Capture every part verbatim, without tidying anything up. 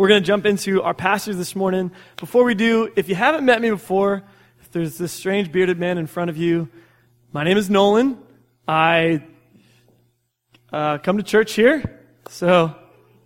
We're going to jump into our passage this morning. Before we do, if you haven't met me before, if there's this strange bearded man in front of you, my name is Nolan. I uh, come to church here, so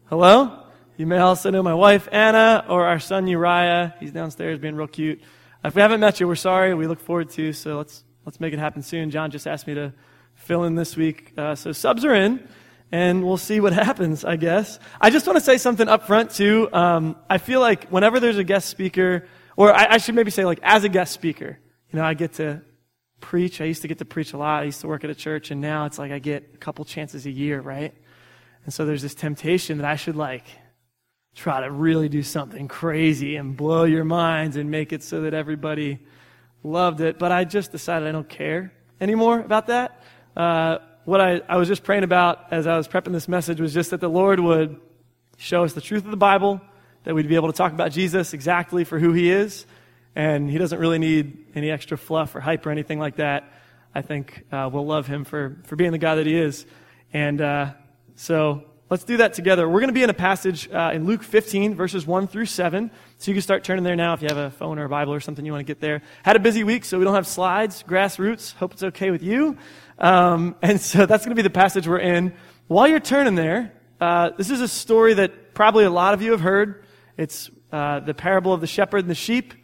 hello. You may also know my wife, Anna, or our son, Uriah. He's downstairs being real cute. If we haven't met you, we're sorry. We look forward to, so let's let's make it happen soon. John just asked me to fill in this week. Uh, so subs are in, and we'll see what happens, I guess. I just want to say something up front, too. Um, I feel like whenever there's a guest speaker, or I, I should maybe say, like, as a guest speaker, you know, I get to preach. I used to get to preach a lot. I used to work at a church, and now it's like I get a couple chances a year, right? And so there's this temptation that I should, like, try to really do something crazy and blow your minds and make it so that everybody loved it. But I just decided I don't care anymore about that. Uh, what I, I was just praying about as I was prepping this message was just that the Lord would show us the truth of the Bible, that we'd be able to talk about Jesus exactly for who he is. And he doesn't really need any extra fluff or hype or anything like that. I think uh, we'll love him for, for being the guy that he is. And uh, so... let's do that together. We're going to be in a passage uh, in Luke fifteen, verses one through seven. So you can start turning there now if you have a phone or a Bible or something you want to get there. Had a busy week, so we don't have slides, grassroots. Hope it's okay with you. Um, and so that's going to be the passage we're in. While you're turning there, uh, this is a story that probably a lot of you have heard. It's uh, the parable of the shepherd and the sheep.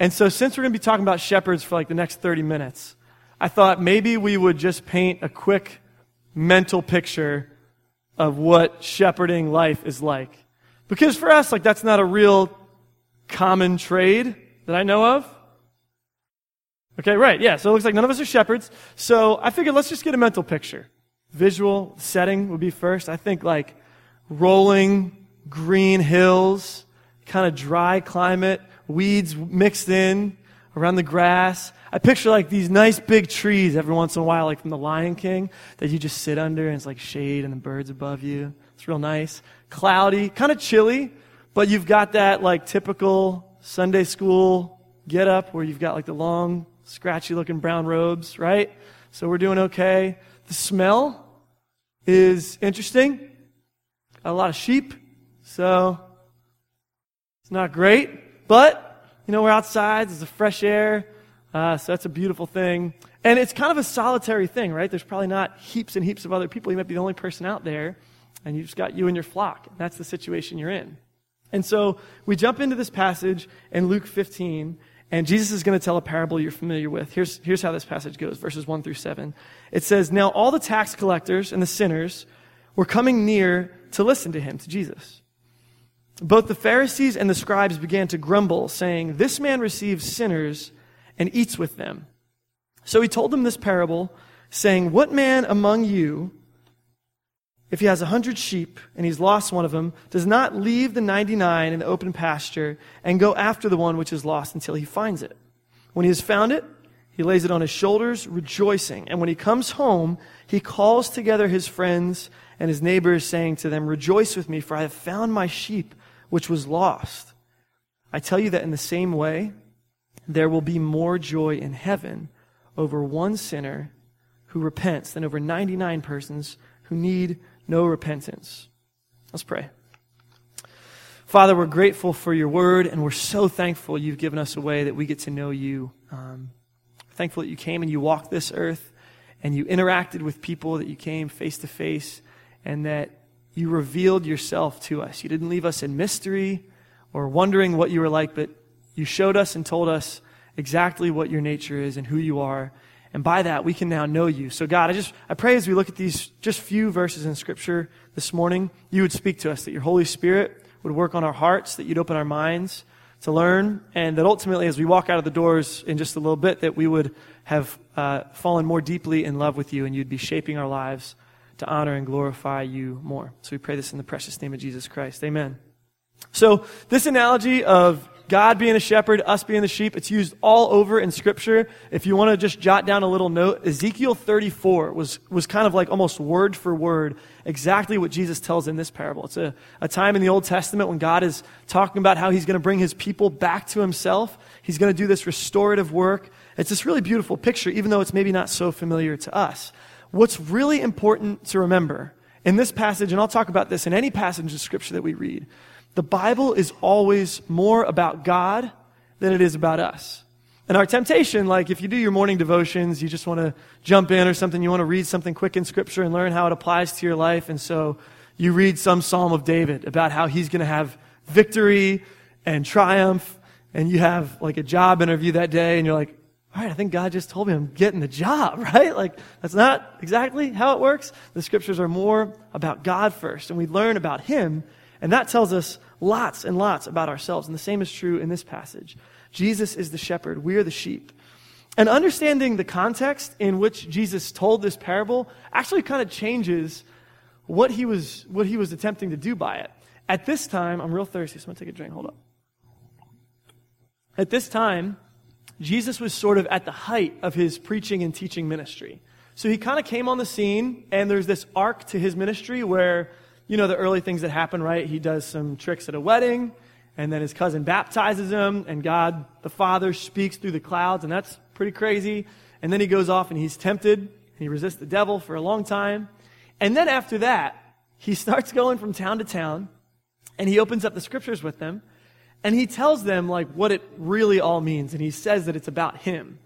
And so since we're going to be talking about shepherds for like the next thirty minutes, I thought maybe we would just paint a quick mental picture of what shepherding life is like. Because for us, like, that's not a real common trade that I know of. Okay, right, yeah, so it looks like none of us are shepherds. So I figured let's just get a mental picture. Visual setting would be first. I think, like, rolling green hills, kind of dry climate, weeds mixed in around the grass. I picture like these nice big trees every once in a while, like from the Lion King, that you just sit under and it's like shade and the birds above you. It's real nice. Cloudy, kind of chilly, but you've got that like typical Sunday school get up where you've got like the long, scratchy looking brown robes, right? So we're doing okay. The smell is interesting. Got a lot of sheep, so it's not great, but you know, we're outside, there's the fresh air, uh, so that's a beautiful thing. And it's kind of a solitary thing, right? There's probably not heaps and heaps of other people. You might be the only person out there, and you just got you and your flock. And that's the situation you're in. And so we jump into this passage in Luke fifteen, and Jesus is going to tell a parable you're familiar with. Here's, here's how this passage goes, verses one through seven. It says, "Now all the tax collectors and the sinners were coming near to listen to him," to Jesus. "Both the Pharisees and the scribes began to grumble, saying, 'This man receives sinners and eats with them.' So he told them this parable, saying, 'What man among you, if he has a hundred sheep and he's lost one of them, does not leave the ninety-nine in the open pasture and go after the one which is lost until he finds it? When he has found it, he lays it on his shoulders, rejoicing. And when he comes home, he calls together his friends and his neighbors, saying to them, "Rejoice with me, for I have found my sheep which was lost." I tell you that in the same way, there will be more joy in heaven over one sinner who repents than over ninety-nine persons who need no repentance." Let's pray. Father, we're grateful for your word, and we're so thankful you've given us a way that we get to know you. Um, thankful that you came and you walked this earth, and you interacted with people, that you came face to face, and that you revealed yourself to us. You didn't leave us in mystery or wondering what you were like, but you showed us and told us exactly what your nature is and who you are. And by that, we can now know you. So God, I just I pray as we look at these just few verses in Scripture this morning, you would speak to us, that your Holy Spirit would work on our hearts, that you'd open our minds to learn, and that ultimately as we walk out of the doors in just a little bit, that we would have uh, fallen more deeply in love with you, and you'd be shaping our lives to honor and glorify you more. So we pray this in the precious name of Jesus Christ. Amen. So this analogy of God being a shepherd, us being the sheep, it's used all over in Scripture. If you want to just jot down a little note, Ezekiel thirty-four was was kind of like almost word for word exactly what Jesus tells in this parable. It's a, a time in the Old Testament when God is talking about how he's going to bring his people back to himself. He's going to do this restorative work. It's this really beautiful picture, even though it's maybe not so familiar to us. What's really important to remember in this passage, and I'll talk about this in any passage of Scripture that we read, The Bible is always more about God than it is about us. And our temptation, like if you do your morning devotions, you just want to jump in or something, you want to read something quick in Scripture and learn how it applies to your life. And so you read some Psalm of David about how he's going to have victory and triumph. And you have like a job interview that day and you're like, all right, I think God just told me I'm getting the job, right? Like, that's not exactly how it works. The Scriptures are more about God first, and we learn about Him, and that tells us lots and lots about ourselves, and the same is true in this passage. Jesus is the shepherd. We are the sheep. And understanding the context in which Jesus told this parable actually kind of changes what he was what he was attempting to do by it. At this time, I'm real thirsty, so I'm going to take a drink. Hold up. At this time, Jesus was sort of at the height of his preaching and teaching ministry. So he kind of came on the scene, and there's this arc to his ministry where, you know, the early things that happen, right? He does some tricks at a wedding, and then his cousin baptizes him, and God the Father speaks through the clouds, and that's pretty crazy. And then he goes off and he's tempted, and he resists the devil for a long time. And then after that, he starts going from town to town, and he opens up the Scriptures with them. And he tells them like what it really all means, and he says that it's about him.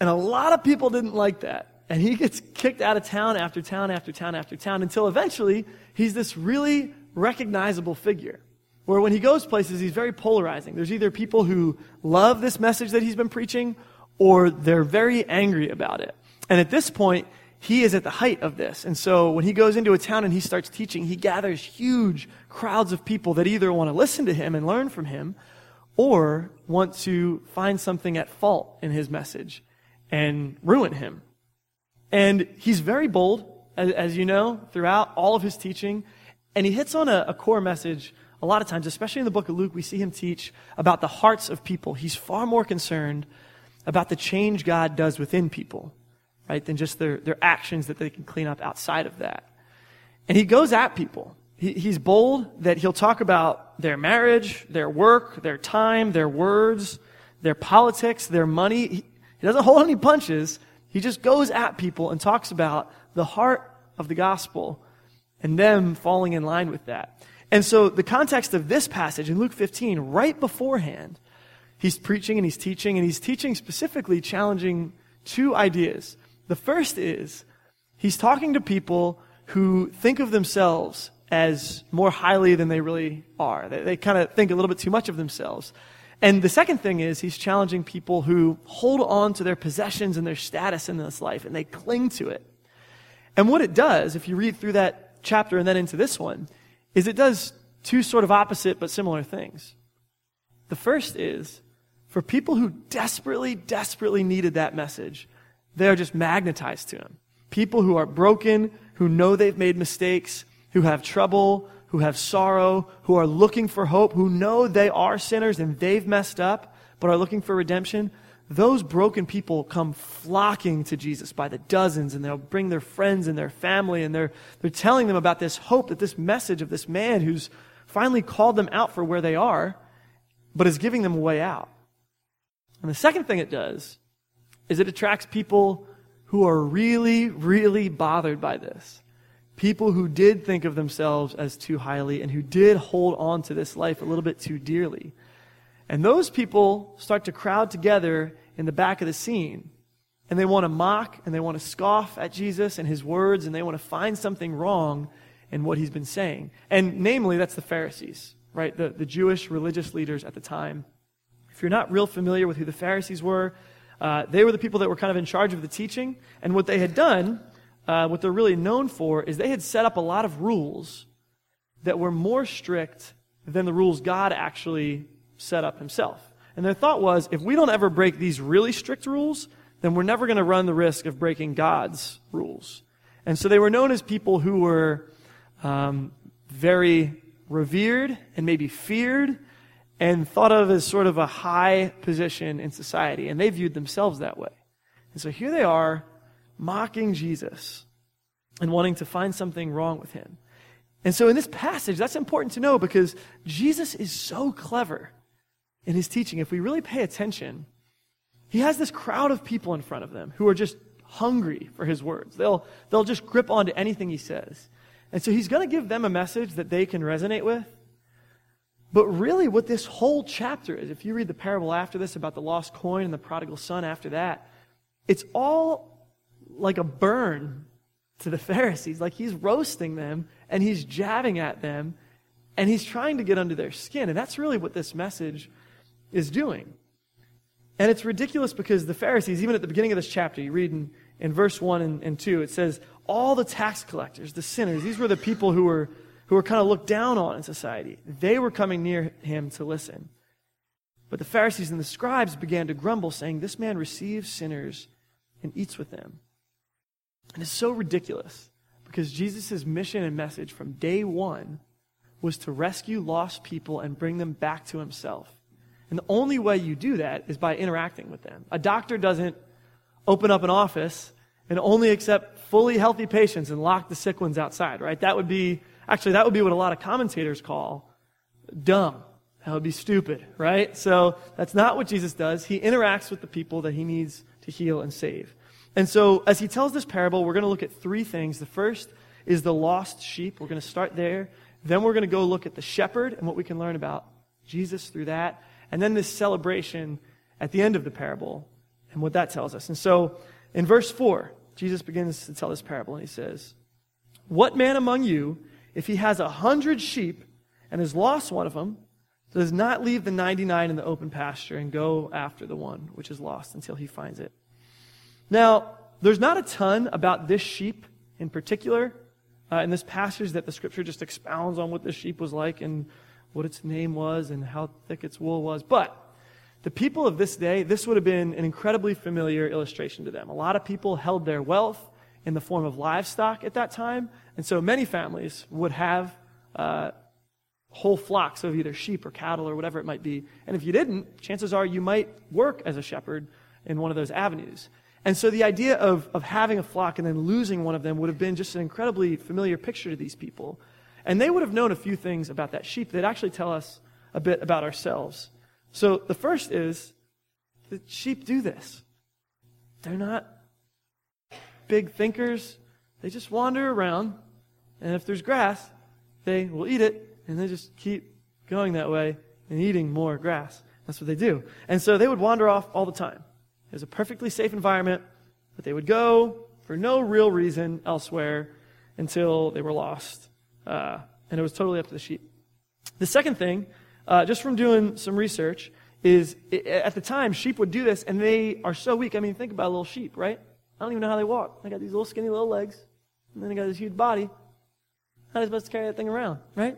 And a lot of people didn't like that. And he gets kicked out of town after town after town after town until eventually he's this really recognizable figure where when he goes places, he's very polarizing. There's either people who love this message that he's been preaching or they're very angry about it. And at this point, he is at the height of this. And so when he goes into a town and he starts teaching, he gathers huge crowds of people that either want to listen to him and learn from him or want to find something at fault in his message and ruin him. And he's very bold, as, as you know, throughout all of his teaching. And he hits on a, a core message a lot of times, especially in the book of Luke. We see him teach about the hearts of people. He's far more concerned about the change God does within people, right, than just their, their actions that they can clean up outside of that. And he goes at people. He, he's bold that he'll talk about their marriage, their work, their time, their words, their politics, their money. He, he doesn't hold any punches. He just goes at people and talks about the heart of the gospel and them falling in line with that. And so the context of this passage in Luke fifteen, right beforehand, he's preaching and he's teaching, and he's teaching specifically challenging two ideas. The first is, he's talking to people who think of themselves as more highly than they really are. They, they kind of think a little bit too much of themselves. And the second thing is, he's challenging people who hold on to their possessions and their status in this life, and they cling to it. And what it does, if you read through that chapter and then into this one, is it does two sort of opposite but similar things. The first is, for people who desperately, desperately needed that message, they are just magnetized to him. People who are broken, who know they've made mistakes, who have trouble, who have sorrow, who are looking for hope, who know they are sinners and they've messed up, but are looking for redemption. Those broken people come flocking to Jesus by the dozens, and they'll bring their friends and their family, and they're, they're telling them about this hope, that this message of this man who's finally called them out for where they are, but is giving them a way out. And the second thing it does is it attracts people who are really, really bothered by this. People who did think of themselves as too highly and who did hold on to this life a little bit too dearly. And those people start to crowd together in the back of the scene. And they want to mock and they want to scoff at Jesus and his words, and they want to find something wrong in what he's been saying. And namely, that's the Pharisees, right? The, the Jewish religious leaders at the time. If you're not real familiar with who the Pharisees were, Uh, they were the people that were kind of in charge of the teaching. And what they had done, uh, what they're really known for, is they had set up a lot of rules that were more strict than the rules God actually set up himself. And their thought was, if we don't ever break these really strict rules, then we're never going to run the risk of breaking God's rules. And so they were known as people who were um, very revered and maybe feared, and thought of as sort of a high position in society. And they viewed themselves that way. And so here they are, mocking Jesus and wanting to find something wrong with him. And so in this passage, that's important to know, because Jesus is so clever in his teaching. If we really pay attention, he has this crowd of people in front of them who are just hungry for his words. They'll, they'll just grip onto anything he says. And so he's going to give them a message that they can resonate with, But really what this whole chapter is, if you read the parable after this about the lost coin and the prodigal son after that, it's all like a burn to the Pharisees. Like he's roasting them and he's jabbing at them and he's trying to get under their skin. And that's really what this message is doing. And it's ridiculous because the Pharisees, even at the beginning of this chapter, you read in, in verse one and, and two, it says, all the tax collectors, the sinners, these were the people who were who were kind of looked down on in society. They were coming near him to listen. But the Pharisees and the scribes began to grumble, saying, this man receives sinners and eats with them. And it's so ridiculous because Jesus' mission and message from day one was to rescue lost people and bring them back to himself. And the only way you do that is by interacting with them. A doctor doesn't open up an office and only accept fully healthy patients and lock the sick ones outside, right? That would be, actually, that would be what a lot of commentators call dumb. That would be stupid, right? So that's not what Jesus does. He interacts with the people that he needs to heal and save. And so as he tells this parable, we're going to look at three things. The first is the lost sheep. We're going to start there. Then we're going to go look at the shepherd and what we can learn about Jesus through that. And then this celebration at the end of the parable and what that tells us. And so in verse four, Jesus begins to tell this parable and he says, what man among you, if he has a hundred sheep and has lost one of them, does not leave the ninety-nine in the open pasture and go after the one which is lost until he finds it? Now, there's not a ton about this sheep in particular uh, in this passage that the scripture just expounds on what this sheep was like and what its name was and how thick its wool was. But the people of this day, this would have been an incredibly familiar illustration to them. A lot of people held their wealth in the form of livestock at that time. And so many families would have uh, whole flocks of either sheep or cattle or whatever it might be. And if you didn't, chances are you might work as a shepherd in one of those avenues. And so the idea of, of having a flock and then losing one of them would have been just an incredibly familiar picture to these people. And they would have known a few things about that sheep that actually tell us a bit about ourselves. So the first is that sheep do this. They're not big thinkers. They just wander around, and if there's grass, they will eat it, and they just keep going that way and eating more grass. That's what they do. And so they would wander off all the time. It was a perfectly safe environment, but they would go for no real reason elsewhere until they were lost, uh, and it was totally up to the sheep. The second thing, uh, just from doing some research, is it, at the time, sheep would do this, and they are so weak. I mean, think about a little sheep, right? I don't even know how they walk. They got these little skinny little legs, and then they got this huge body. How are they supposed to carry that thing around, right?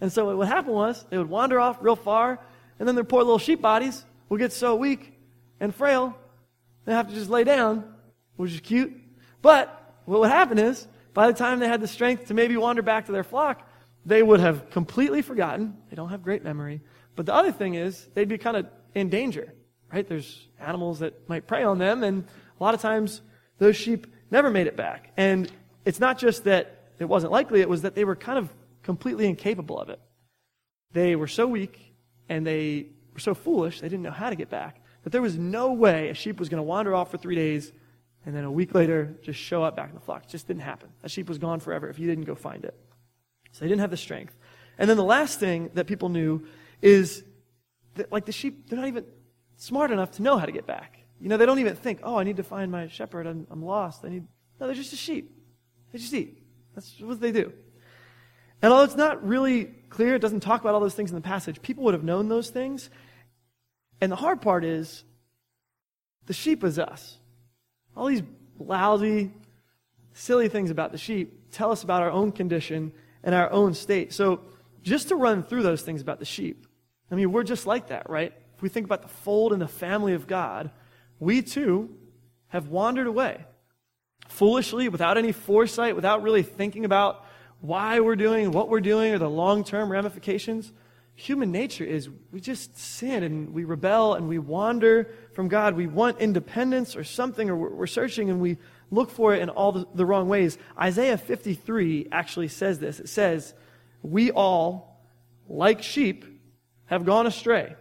And so what would happen was they would wander off real far, and then their poor little sheep bodies would get so weak and frail, they have to just lay down, which is cute. But what would happen is by the time they had the strength to maybe wander back to their flock, they would have completely forgotten. They don't have great memory. But the other thing is they'd be kind of in danger, right? There's animals that might prey on them, and a lot of times those sheep never made it back. And it's not just that it wasn't likely, it was that they were kind of completely incapable of it. They were so weak and they were so foolish, they didn't know how to get back, that there was no way a sheep was going to wander off for three days and then a week later just show up back in the flock. It just didn't happen. That sheep was gone forever if you didn't go find it. So they didn't have the strength. And then the last thing that people knew is that, like, the sheep, they're not even smart enough to know how to get back. You know, they don't even think, oh, I need to find my shepherd. I'm, I'm lost. I need. No, they're just a sheep. They just eat. That's what they do. And although it's not really clear, it doesn't talk about all those things in the passage, people would have known those things. And the hard part is the sheep is us. All these lousy, silly things about the sheep tell us about our own condition and our own state. So just to run through those things about the sheep, I mean, we're just like that, right? If we think about the fold and the family of God, we too have wandered away foolishly, without any foresight, without really thinking about why we're doing what we're doing or the long-term ramifications. Human nature is we just sin and we rebel and we wander from God. We want independence or something, or we're searching and we look for it in all the, the wrong ways. Isaiah fifty-three actually says this. It says, we all, like sheep, have gone astray.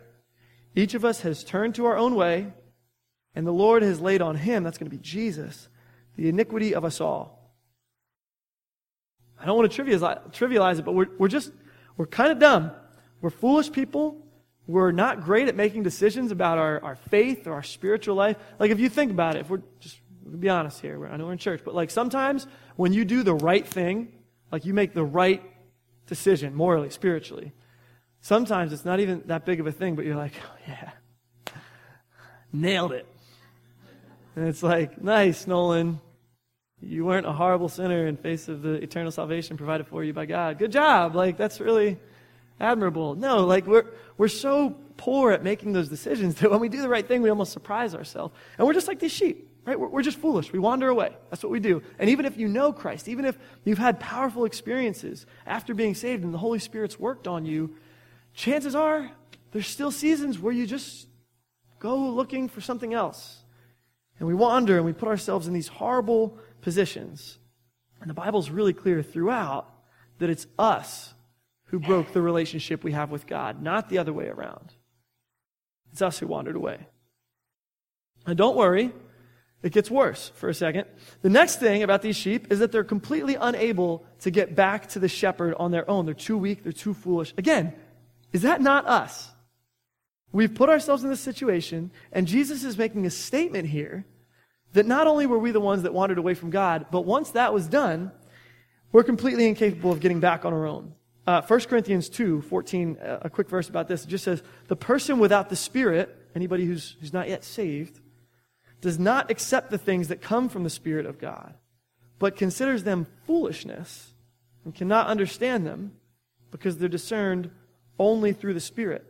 Each of us has turned to our own way, and the Lord has laid on him, that's going to be Jesus, the iniquity of us all. I don't want to trivialize it, but we're, we're just, we're kind of dumb. We're foolish people. We're not great at making decisions about our, our faith or our spiritual life. Like, if you think about it, if we're just, we'll be honest here, we're, I know we're in church, but like sometimes when you do the right thing, like you make the right decision morally, spiritually, sometimes it's not even that big of a thing, but you're like, oh yeah, nailed it. And it's like, nice, Nolan. You weren't a horrible sinner in face of the eternal salvation provided for you by God. Good job. Like, that's really admirable. No, like we're we're so poor at making those decisions that when we do the right thing, we almost surprise ourselves. And we're just like these sheep, right? We're, we're just foolish. We wander away. That's what we do. And even if you know Christ, even if you've had powerful experiences after being saved and the Holy Spirit's worked on you, chances are there's still seasons where you just go looking for something else. And we wander and we put ourselves in these horrible positions. And the Bible's really clear throughout that it's us who broke the relationship we have with God, not the other way around. It's us who wandered away. And don't worry, it gets worse for a second. The next thing about these sheep is that they're completely unable to get back to the shepherd on their own. They're too weak, they're too foolish. Again, is that not us? We've put ourselves in this situation, and Jesus is making a statement here that not only were we the ones that wandered away from God, but once that was done, we're completely incapable of getting back on our own. Uh, First Corinthians two fourteen, a quick verse about this, it just says, the person without the Spirit, anybody who's who's not yet saved, does not accept the things that come from the Spirit of God, but considers them foolishness and cannot understand them because they're discerned only through the Spirit.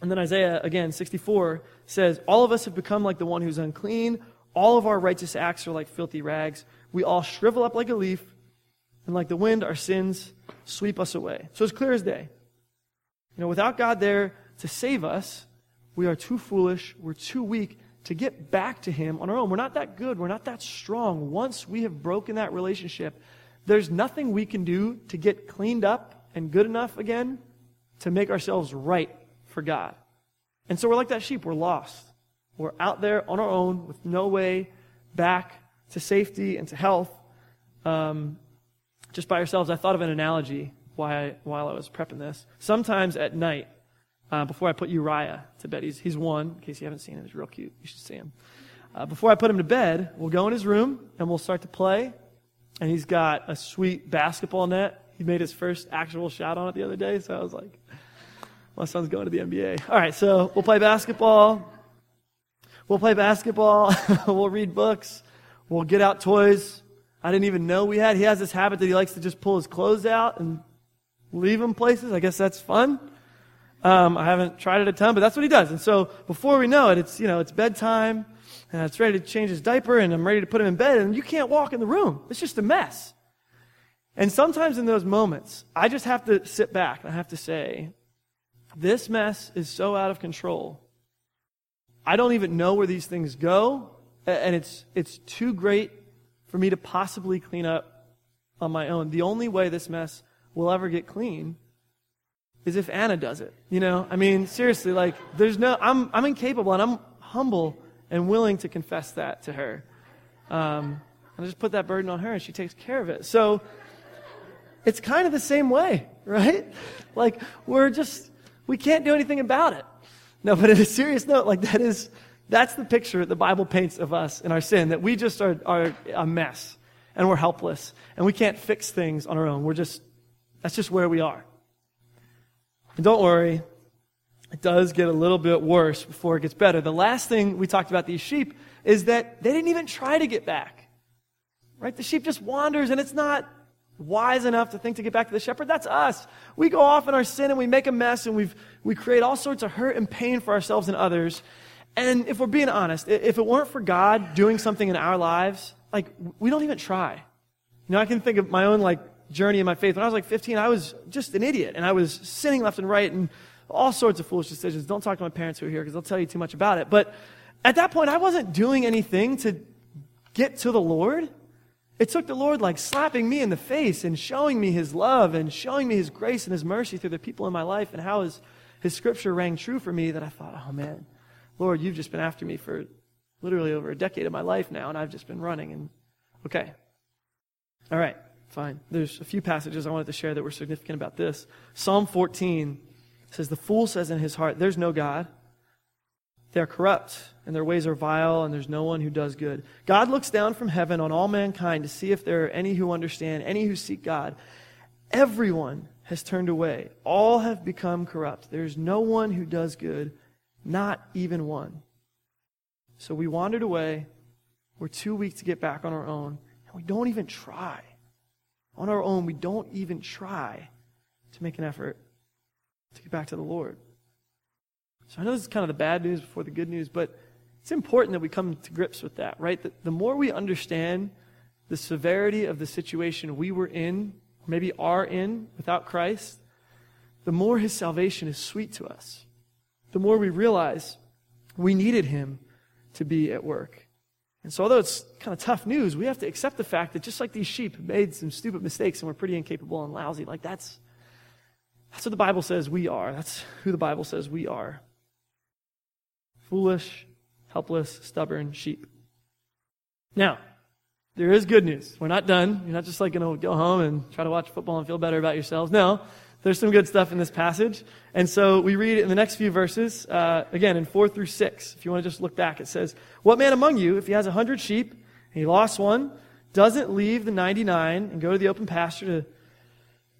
And then Isaiah, again, sixty-four, says, all of us have become like the one who's unclean. All of our righteous acts are like filthy rags. We all shrivel up like a leaf, and like the wind, our sins sweep us away. So it's clear as day. You know, without God there to save us, we are too foolish, we're too weak to get back to Him on our own. We're not that good, we're not that strong. Once we have broken that relationship, there's nothing we can do to get cleaned up and good enough again to make ourselves right for God. And so we're like that sheep, we're lost. We're out there on our own with no way back to safety and to health. Um... Just by yourselves, I thought of an analogy while I was prepping this. Sometimes at night, uh, before I put Uriah to bed, he's, he's one, in case you haven't seen him, he's real cute, you should see him. Uh, before I put him to bed, we'll go in his room and we'll start to play, and he's got a sweet basketball net. He made his first actual shot on it the other day, so I was like, my son's going to the N B A. All right, so we'll play basketball, we'll play basketball, we'll read books, we'll get out toys I didn't even know we had. He has this habit that he likes to just pull his clothes out and leave them places. I guess that's fun. Um, I haven't tried it a ton, but that's what he does. And so before we know it, it's, you know, it's bedtime, and it's ready to change his diaper, and I'm ready to put him in bed, and you can't walk in the room. It's just a mess. And sometimes in those moments, I just have to sit back and I have to say, this mess is so out of control. I don't even know where these things go, and it's it's too great for me to possibly clean up on my own. The only way this mess will ever get clean is if Anna does it. You know, I mean, seriously, like, there's no, I'm I'm incapable, and I'm humble and willing to confess that to her. Um, and I just put that burden on her, and she takes care of it. So it's kind of the same way, right? Like, we're just, we can't do anything about it. No, but on a serious note, like, that is, that's the picture the Bible paints of us in our sin, that we just are, are a mess, and we're helpless, and we can't fix things on our own. We're just, that's just where we are. And don't worry, it does get a little bit worse before it gets better. The last thing we talked about these sheep is that they didn't even try to get back, right? The sheep just wanders, and it's not wise enough to think to get back to the shepherd. That's us. We go off in our sin, and we make a mess, and we've, we create all sorts of hurt and pain for ourselves and others. And if we're being honest, if it weren't for God doing something in our lives, like, we don't even try. You know, I can think of my own, like, journey in my faith. When I was, like, fifteen, I was just an idiot, and I was sinning left and right and all sorts of foolish decisions. Don't talk to my parents who are here, because they'll tell you too much about it. But at that point, I wasn't doing anything to get to the Lord. It took the Lord, like, slapping me in the face and showing me His love and showing me His grace and His mercy through the people in my life, and how His, his Scripture rang true for me, that I thought, oh, man, Lord, you've just been after me for literally over a decade of my life now, and I've just been running. And okay. All right, fine. There's a few passages I wanted to share that were significant about this. Psalm fourteen It says, the fool says in his heart, there's no God. They are corrupt, and their ways are vile, and there's no one who does good. God looks down from heaven on all mankind to see if there are any who understand, any who seek God. Everyone has turned away. All have become corrupt. There's no one who does good, not even one. So we wandered away. We're too weak to get back on our own, and we don't even try. On our own, we don't even try to make an effort to get back to the Lord. So I know this is kind of the bad news before the good news, but it's important that we come to grips with that, right? That the more we understand the severity of the situation we were in, or maybe are in without Christ, the more His salvation is sweet to us. The more we realize we needed Him to be at work. And so although it's kind of tough news, we have to accept the fact that just like these sheep made some stupid mistakes and were pretty incapable and lousy, like that's that's what the Bible says we are. That's who the Bible says we are. Foolish, helpless, stubborn sheep. Now, there is good news. We're not done. You're not just like going to go home and try to watch football and feel better about yourselves. No, there's some good stuff in this passage. And so we read in the next few verses, uh, again, in four through six. If you want to just look back, it says, what man among you, if he has a hundred sheep and he lost one, doesn't leave the ninety-nine and go to the open pasture to,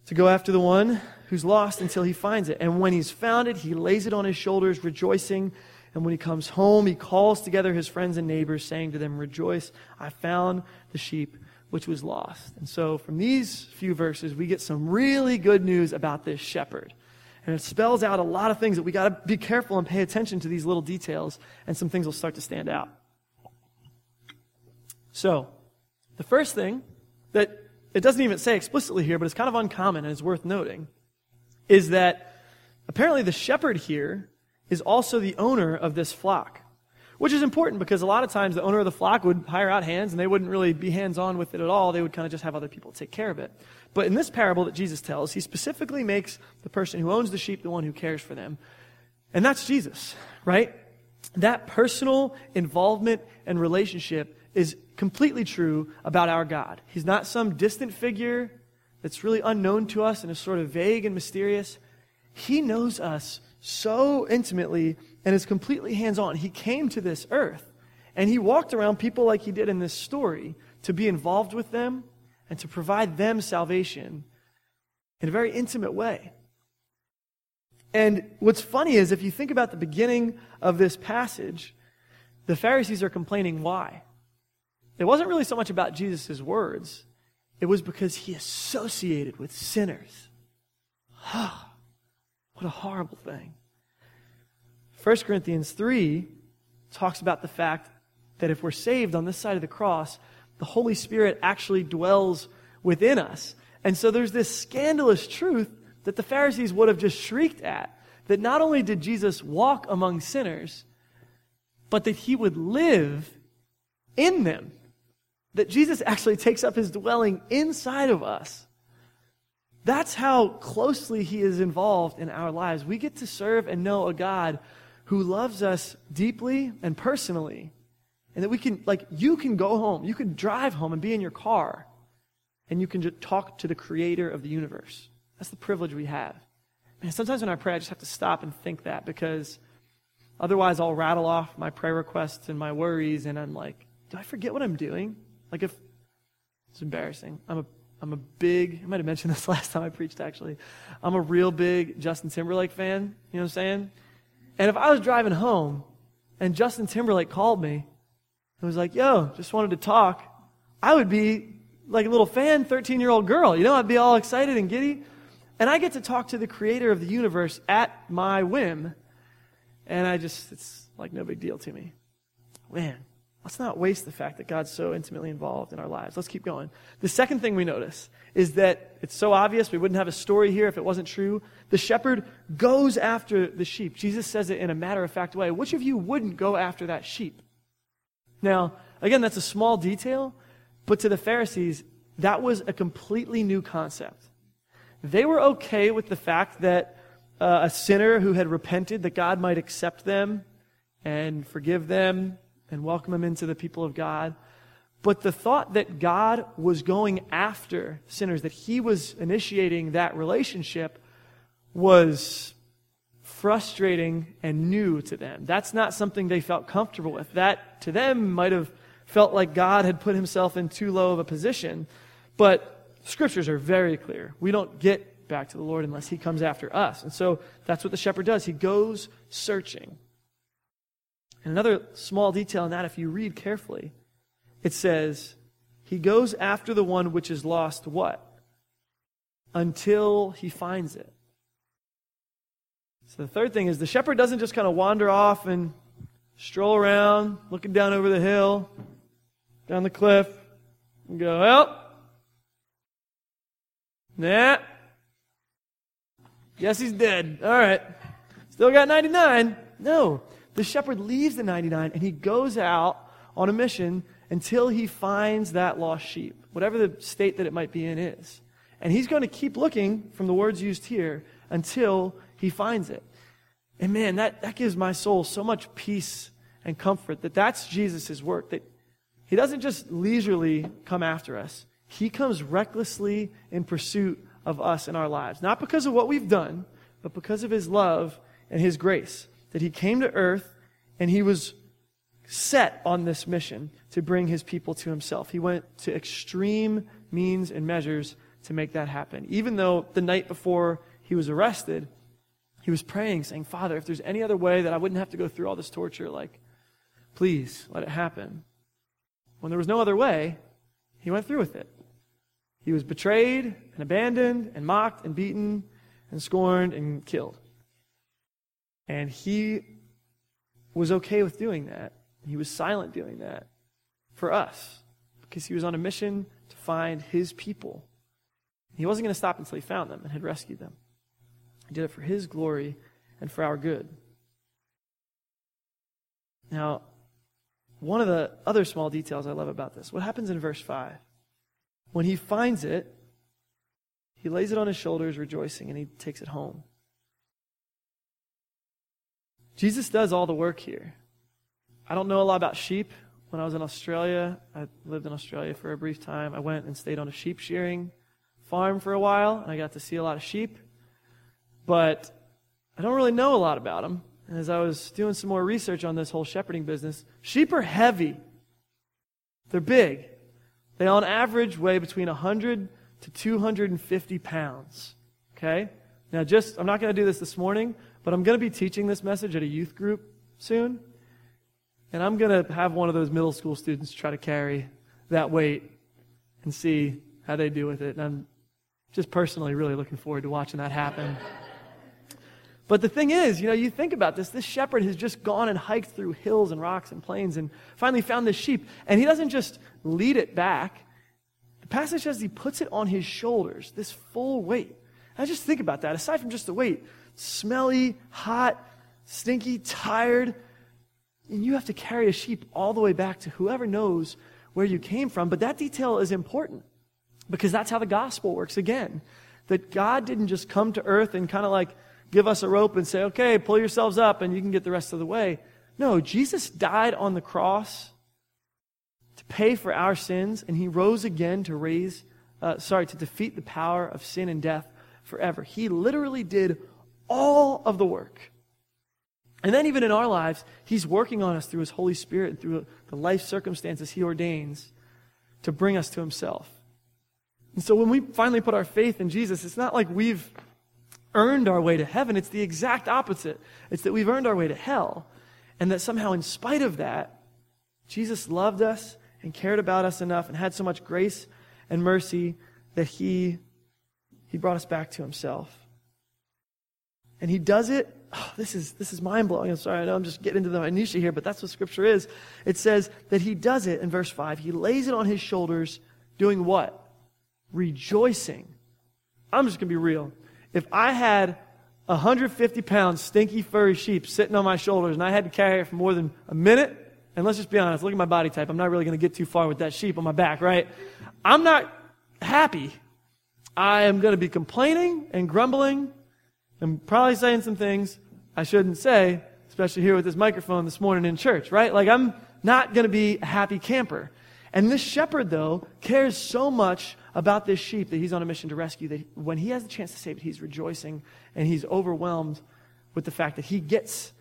to go after the one who's lost until he finds it? And when he's found it, he lays it on his shoulders, rejoicing. And when he comes home, he calls together his friends and neighbors, saying to them, rejoice, I found the sheep which was lost. And so from these few verses, we get some really good news about this shepherd. And it spells out a lot of things that we got to be careful and pay attention to these little details, and some things will start to stand out. So the first thing that it doesn't even say explicitly here, but it's kind of uncommon and it's worth noting, is that apparently the shepherd here is also the owner of this flock, which is important because a lot of times the owner of the flock would hire out hands and they wouldn't really be hands-on with it at all. They would kind of just have other people take care of it. But in this parable that Jesus tells, he specifically makes the person who owns the sheep the one who cares for them. And that's Jesus, right? That personal involvement and relationship is completely true about our God. He's not some distant figure that's really unknown to us and is sort of vague and mysterious. He knows us so intimately and is completely hands-on. He came to this earth and he walked around people like he did in this story to be involved with them and to provide them salvation in a very intimate way. And what's funny is if you think about the beginning of this passage, the Pharisees are complaining why. It wasn't really so much about Jesus' words. It was because he associated with sinners. What a horrible thing. First Corinthians three talks about the fact that if we're saved on this side of the cross, the Holy Spirit actually dwells within us. And so there's this scandalous truth that the Pharisees would have just shrieked at, that not only did Jesus walk among sinners, but that he would live in them, that Jesus actually takes up his dwelling inside of us. That's how closely he is involved in our lives. We get to serve and know a God who loves us deeply and personally. And that we can, like, you can go home. You can drive home and be in your car. And you can just talk to the creator of the universe. That's the privilege we have. Man, sometimes when I pray, I just have to stop and think that, because otherwise I'll rattle off my prayer requests and my worries. And I'm like, do I forget what I'm doing? Like, if it's embarrassing. I'm a I'm a big, I might have mentioned this last time I preached actually, I'm a real big Justin Timberlake fan, you know what I'm saying? And if I was driving home and Justin Timberlake called me and was like, yo, just wanted to talk, I would be like a little fan thirteen-year-old girl, you know, I'd be all excited and giddy. And I get to talk to the creator of the universe at my whim, and I just, it's like no big deal to me. Man. Let's not waste the fact that God's so intimately involved in our lives. Let's keep going. The second thing we notice is that it's so obvious, we wouldn't have a story here if it wasn't true. The shepherd goes after the sheep. Jesus says it in a matter-of-fact way. Which of you wouldn't go after that sheep? Now, again, that's a small detail, but to the Pharisees, that was a completely new concept. They were okay with the fact that uh, a sinner who had repented, that God might accept them and forgive them and welcome them into the people of God. But the thought that God was going after sinners, that he was initiating that relationship, was frustrating and new to them. That's not something they felt comfortable with. That, to them, might have felt like God had put himself in too low of a position. But scriptures are very clear. We don't get back to the Lord unless he comes after us. And so that's what the shepherd does. He goes searching. And another small detail in that, if you read carefully, it says, he goes after the one which is lost what? Until he finds it. So the third thing is the shepherd doesn't just kind of wander off and stroll around, looking down over the hill, down the cliff, and go, well, nah, guess he's dead. All right, still got ninety-nine. No, the shepherd leaves the ninety-nine and he goes out on a mission until he finds that lost sheep, whatever the state that it might be in is. And he's going to keep looking, from the words used here, until he finds it. And man, that, that gives my soul so much peace and comfort that that's Jesus' work, that he doesn't just leisurely come after us. He comes recklessly in pursuit of us in our lives, not because of what we've done, but because of his love and his grace, that he came to earth and he was set on this mission to bring his people to himself. He went to extreme means and measures to make that happen. Even though the night before he was arrested, he was praying, saying, Father, if there's any other way that I wouldn't have to go through all this torture, like, please let it happen. When there was no other way, he went through with it. He was betrayed and abandoned and mocked and beaten and scorned and killed. And he was okay with doing that. He was silent doing that for us because he was on a mission to find his people. He wasn't going to stop until he found them and had rescued them. He did it for his glory and for our good. Now, one of the other small details I love about this, what happens in verse five? When he finds it, he lays it on his shoulders, rejoicing, and he takes it home. Jesus does all the work here. I don't know a lot about sheep. When I was in Australia, I lived in Australia for a brief time. I went and stayed on a sheep shearing farm for a while, and I got to see a lot of sheep. But I don't really know a lot about them. And as I was doing some more research on this whole shepherding business, sheep are heavy. They're big. They, on average, weigh between one hundred to two hundred fifty pounds. Okay? Now, just, I'm not going to do this this morning, but I'm going to be teaching this message at a youth group soon. And I'm going to have one of those middle school students try to carry that weight and see how they do with it. And I'm just personally really looking forward to watching that happen. But the thing is, you know, you think about this, this shepherd has just gone and hiked through hills and rocks and plains and finally found this sheep. And he doesn't just lead it back. The passage says he puts it on his shoulders, this full weight. Now just think about that. Aside from just the weight, smelly, hot, stinky, tired. And you have to carry a sheep all the way back to whoever knows where you came from. But that detail is important because that's how the gospel works again. That God didn't just come to earth and kind of like, give us a rope and say, okay, pull yourselves up and you can get the rest of the way. No, Jesus died on the cross to pay for our sins, and he rose again to raise, uh, sorry, to defeat the power of sin and death forever. He literally did all of the work. And then even in our lives, he's working on us through his Holy Spirit and through the life circumstances he ordains to bring us to himself. And so when we finally put our faith in Jesus, it's not like we've earned our way to heaven. It's the exact opposite. It's that we've earned our way to hell. And that somehow in spite of that, Jesus loved us and cared about us enough and had so much grace and mercy that he, he brought us back to himself. And he does it. Oh, this is, this is mind-blowing. I'm sorry, I know I'm just getting into the minutiae here, but that's what Scripture is. It says that he does it in verse five. He lays it on his shoulders doing what? Rejoicing. I'm just going to be real. If I had a one hundred fifty pound stinky furry sheep sitting on my shoulders and I had to carry it for more than a minute, and let's just be honest, look at my body type. I'm not really going to get too far with that sheep on my back, right? I'm not happy. I am going to be complaining and grumbling and probably saying some things I shouldn't say, especially here with this microphone this morning in church, right? Like I'm not going to be a happy camper. And this shepherd, though, cares so much about this sheep that he's on a mission to rescue, that when he has the chance to save it, he's rejoicing and he's overwhelmed with the fact that he gets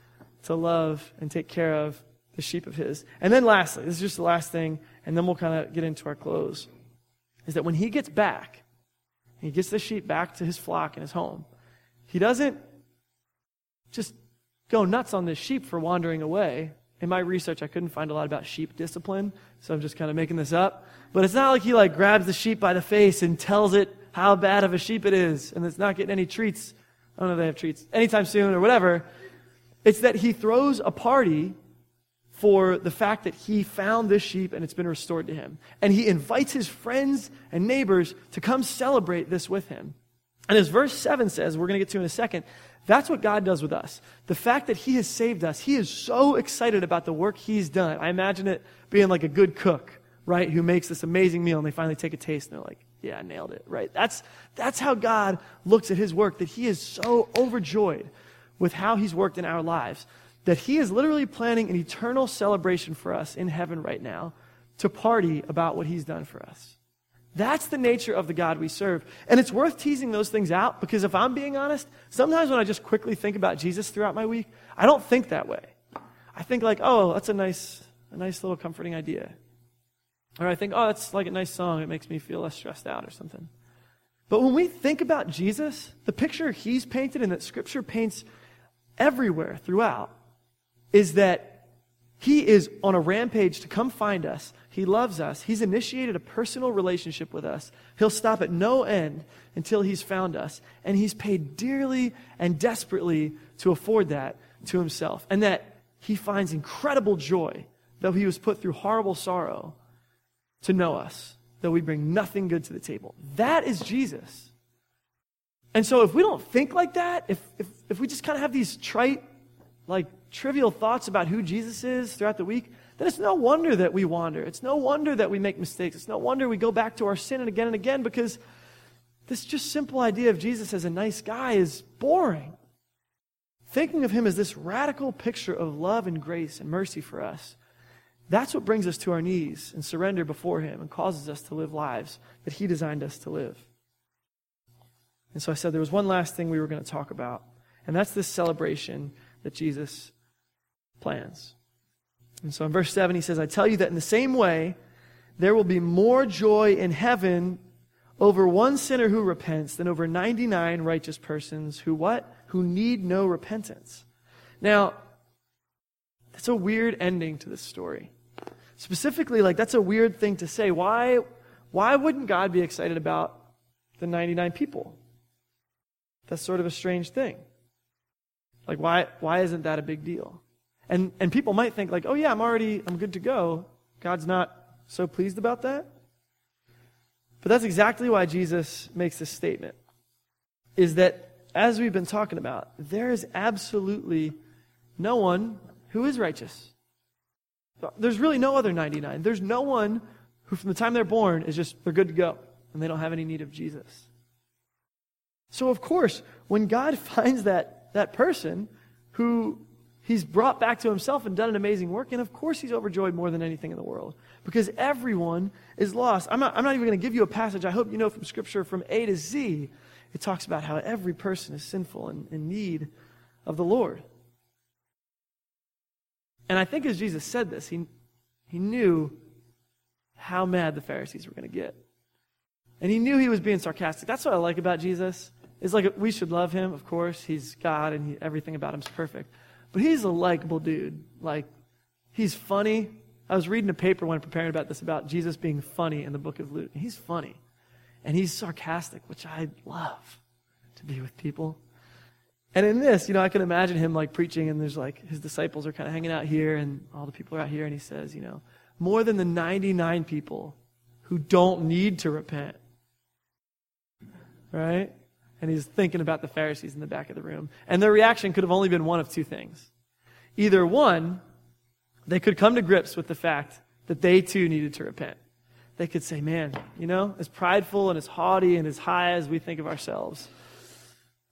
to love and take care of the sheep of his. And then lastly, this is just the last thing, and then we'll kind of get into our close, is that when he gets back, he gets the sheep back to his flock and his home, he doesn't just go nuts on this sheep for wandering away. In my research, I couldn't find a lot about sheep discipline, so I'm just kind of making this up. But it's not like he like grabs the sheep by the face and tells it how bad of a sheep it is, and it's not getting any treats. I don't know if they have treats anytime soon or whatever. It's that he throws a party for the fact that he found this sheep and it's been restored to him. And he invites his friends and neighbors to come celebrate this with him. And as verse seven says, we're going to get to in a second, that's what God does with us. The fact that he has saved us, he is so excited about the work he's done. I imagine it being like a good cook, right, who makes this amazing meal and they finally take a taste and they're like, yeah, I nailed it, right? That's that's how God looks at his work, that he is so overjoyed with how he's worked in our lives, that he is literally planning an eternal celebration for us in heaven right now to party about what he's done for us. That's the nature of the God we serve. And it's worth teasing those things out, because if I'm being honest, sometimes when I just quickly think about Jesus throughout my week, I don't think that way. I think like, oh, that's a nice, a nice little comforting idea. Or I think, oh, that's like a nice song. It makes me feel less stressed out or something. But when we think about Jesus, the picture he's painted and that Scripture paints everywhere throughout is that he is on a rampage to come find us. He loves us. He's initiated a personal relationship with us. He'll stop at no end until he's found us. And he's paid dearly and desperately to afford that to himself. And that he finds incredible joy, though he was put through horrible sorrow, to know us, though we bring nothing good to the table. That is Jesus. And so if we don't think like that, if if, if we just kind of have these trite, like trivial thoughts about who Jesus is throughout the week, then it's no wonder that we wander. It's no wonder that we make mistakes. It's no wonder we go back to our sin and again and again, because this just simple idea of Jesus as a nice guy is boring. Thinking of him as this radical picture of love and grace and mercy for us, that's what brings us to our knees and surrender before him and causes us to live lives that he designed us to live. And so I said there was one last thing we were going to talk about, and that's this celebration that Jesus plans. And so in verse seven, he says, I tell you that in the same way, there will be more joy in heaven over one sinner who repents than over ninety-nine righteous persons who what? Who need no repentance. Now, that's a weird ending to this story. Specifically, like, that's a weird thing to say. Why, why wouldn't God be excited about the ninety-nine people? That's sort of a strange thing. Like, why why isn't that a big deal? And and people might think, like, oh yeah, I'm already, I'm good to go. God's not so pleased about that. But that's exactly why Jesus makes this statement, is that, as we've been talking about, there is absolutely no one who is righteous. There's really no other ninety-nine. There's no one who from the time they're born is just, they're good to go, and they don't have any need of Jesus. So of course, when God finds that that person who he's brought back to himself and done an amazing work, and of course he's overjoyed more than anything in the world, because everyone is lost. I'm not, I'm not even going to give you a passage I hope you know from Scripture from A to Z. It talks about how every person is sinful and in need of the Lord. And I think as Jesus said this, he, he knew how mad the Pharisees were going to get. And he knew he was being sarcastic. That's what I like about Jesus. It's like, we should love him, of course. He's God, and he, everything about him is perfect. But he's a likable dude. Like, he's funny. I was reading a paper when preparing about this about Jesus being funny in the book of Luke. And he's funny. And he's sarcastic, which I love to be with people. And in this, you know, I can imagine him, like, preaching, and there's, like, his disciples are kind of hanging out here, and all the people are out here, and he says, you know, more than the ninety-nine people who don't need to repent. Right? And he's thinking about the Pharisees in the back of the room. And their reaction could have only been one of two things. Either one, they could come to grips with the fact that they too needed to repent. They could say, man, you know, as prideful and as haughty and as high as we think of ourselves,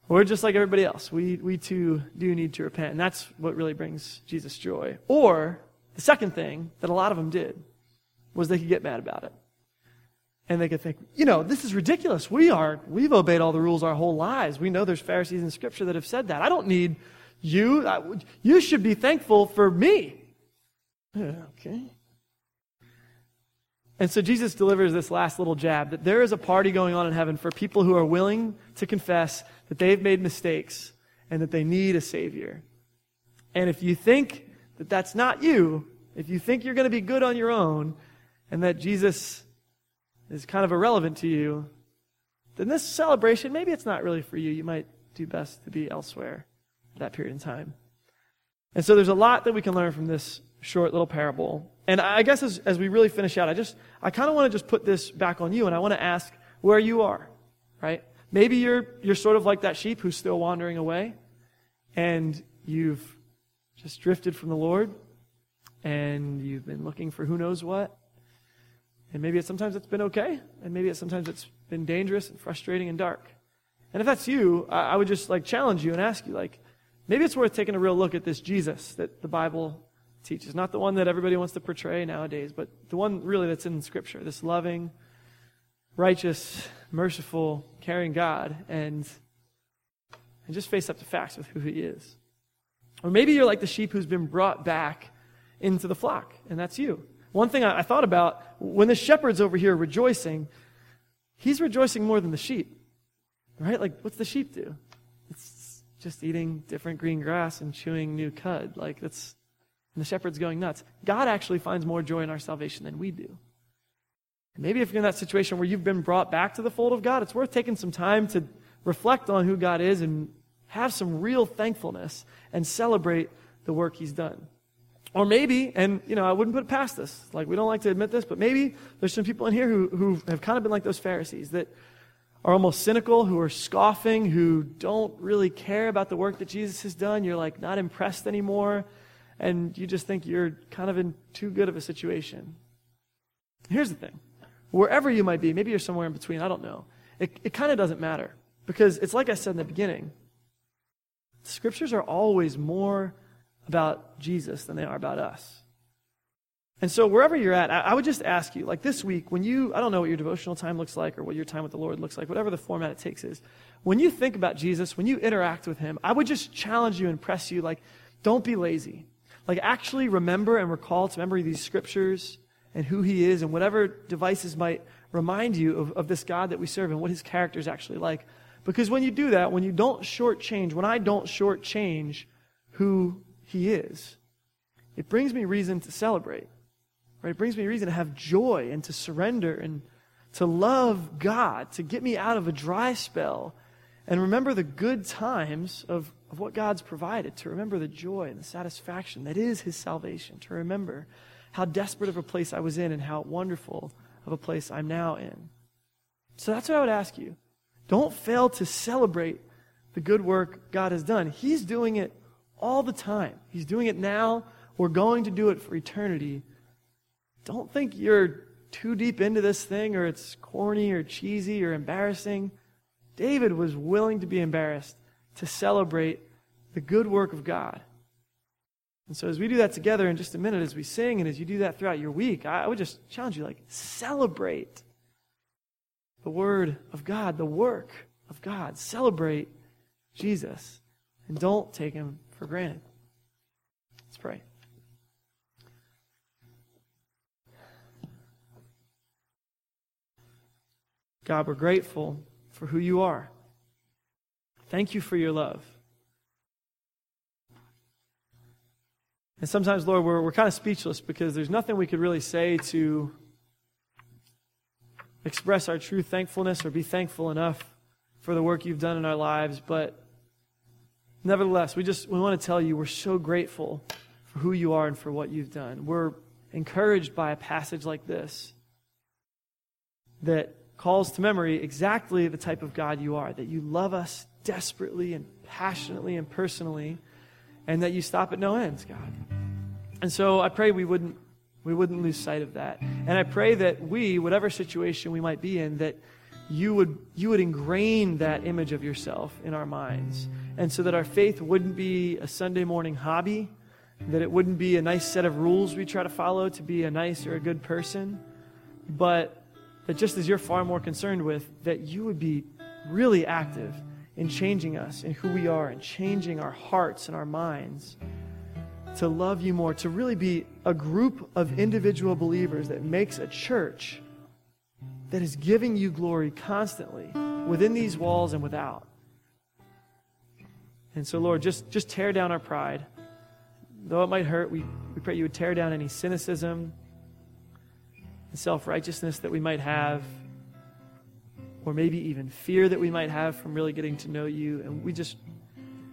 we're just like everybody else. We we too do need to repent. And that's what really brings Jesus joy. Or the second thing that a lot of them did was they could get mad about it. And they could think, you know, this is ridiculous. We are, we've obeyed all the rules our whole lives. We know there's Pharisees in Scripture that have said that. I don't need you, I, you should be thankful for me. Okay. And so Jesus delivers this last little jab that there is a party going on in heaven for people who are willing to confess that they've made mistakes and that they need a Savior. And if you think that that's not you, if you think you're going to be good on your own and that Jesus is kind of irrelevant to you, then this celebration, maybe it's not really for you. You might do best to be elsewhere at that period in time. And so there's a lot that we can learn from this short little parable. And I guess as, as we really finish out, I just I kind of want to just put this back on you, and I want to ask where you are, right? Maybe you're you're sort of like that sheep who's still wandering away, and you've just drifted from the Lord, and you've been looking for who knows what. And maybe it's, sometimes it's been okay, and maybe it's, sometimes it's been dangerous and frustrating and dark. And if that's you, I, I would just like challenge you and ask you, like, maybe it's worth taking a real look at this Jesus that the Bible teaches. Not the one that everybody wants to portray nowadays, but the one really that's in Scripture. This loving, righteous, merciful, caring God, and and just face up to facts with who He is. Or maybe you're like the sheep who's been brought back into the flock, and that's you. One thing I, I thought about, when the shepherd's over here rejoicing, he's rejoicing more than the sheep, right? Like, what's the sheep do? It's just eating different green grass and chewing new cud. Like, that's, and the shepherd's going nuts. God actually finds more joy in our salvation than we do. And maybe if you're in that situation where you've been brought back to the fold of God, it's worth taking some time to reflect on who God is and have some real thankfulness and celebrate the work He's done. Or maybe, and you know, I wouldn't put it past this, like we don't like to admit this, but maybe there's some people in here who, who have kind of been like those Pharisees that are almost cynical, who are scoffing, who don't really care about the work that Jesus has done. You're like not impressed anymore, and you just think you're kind of in too good of a situation. Here's the thing. Wherever you might be, maybe you're somewhere in between, I don't know. It, it kind of doesn't matter, because it's like I said in the beginning, Scriptures are always more about Jesus than they are about us. And so wherever you're at, I would just ask you, like this week, when you, I don't know what your devotional time looks like or what your time with the Lord looks like, whatever the format it takes is, when you think about Jesus, when you interact with Him, I would just challenge you and press you, like, don't be lazy. Like, actually remember and recall to memory these Scriptures and who He is and whatever devices might remind you of, of this God that we serve and what His character is actually like. Because when you do that, when you don't shortchange, when I don't shortchange who He is, it brings me reason to celebrate, right? It brings me reason to have joy and to surrender and to love God, to get me out of a dry spell and remember the good times of, of what God's provided, to remember the joy and the satisfaction that is His salvation, to remember how desperate of a place I was in and how wonderful of a place I'm now in. So that's what I would ask you. Don't fail to celebrate the good work God has done. He's doing it all the time. He's doing it now. We're going to do it for eternity. Don't think you're too deep into this thing or it's corny or cheesy or embarrassing. David was willing to be embarrassed to celebrate the good work of God. And so as we do that together in just a minute, as we sing and as you do that throughout your week, I would just challenge you, like, celebrate the Word of God, the work of God. Celebrate Jesus. And don't take Him for granted. Let's pray. God, we're grateful for who You are. Thank You for Your love. And sometimes, Lord, we're we're kind of speechless because there's nothing we could really say to express our true thankfulness or be thankful enough for the work You've done in our lives, but nevertheless, we just we want to tell You we're so grateful for who You are and for what You've done. We're encouraged by a passage like this that calls to memory exactly the type of God You are, that You love us desperately and passionately and personally, and that You stop at no ends, God. And so I pray we wouldn't we wouldn't lose sight of that. And I pray that we, whatever situation we might be in, that You would you would ingrain that image of Yourself in our minds, and so that our faith wouldn't be a Sunday morning hobby, that it wouldn't be a nice set of rules we try to follow to be a nice or a good person, but that just as You're far more concerned with, that You would be really active in changing us and who we are and changing our hearts and our minds to love you more, to really be a group of individual believers that makes a church that is giving you glory constantly within these walls and without. And so, Lord, just, just tear down our pride. Though it might hurt, we, we pray you would tear down any cynicism and self-righteousness that we might have, or maybe even fear that we might have from really getting to know you. And we just,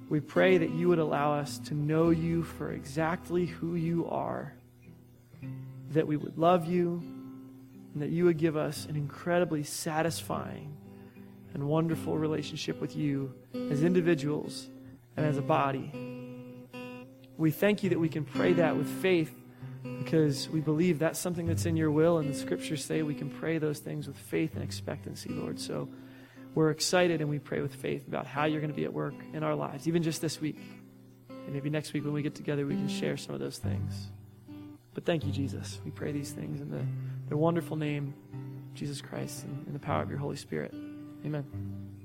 we pray that you would allow us to know you for exactly who you are, that we would love you, and that you would give us an incredibly satisfying and wonderful relationship with you as individuals and as a body. We thank you that we can pray that with faith because we believe that's something that's in your will, and the scriptures say we can pray those things with faith and expectancy, Lord. So we're excited and we pray with faith about how you're going to be at work in our lives, even just this week. And maybe next week when we get together, we can share some of those things. But thank you, Jesus. We pray these things in the, the wonderful name of Jesus Christ and in the power of your Holy Spirit. Amen.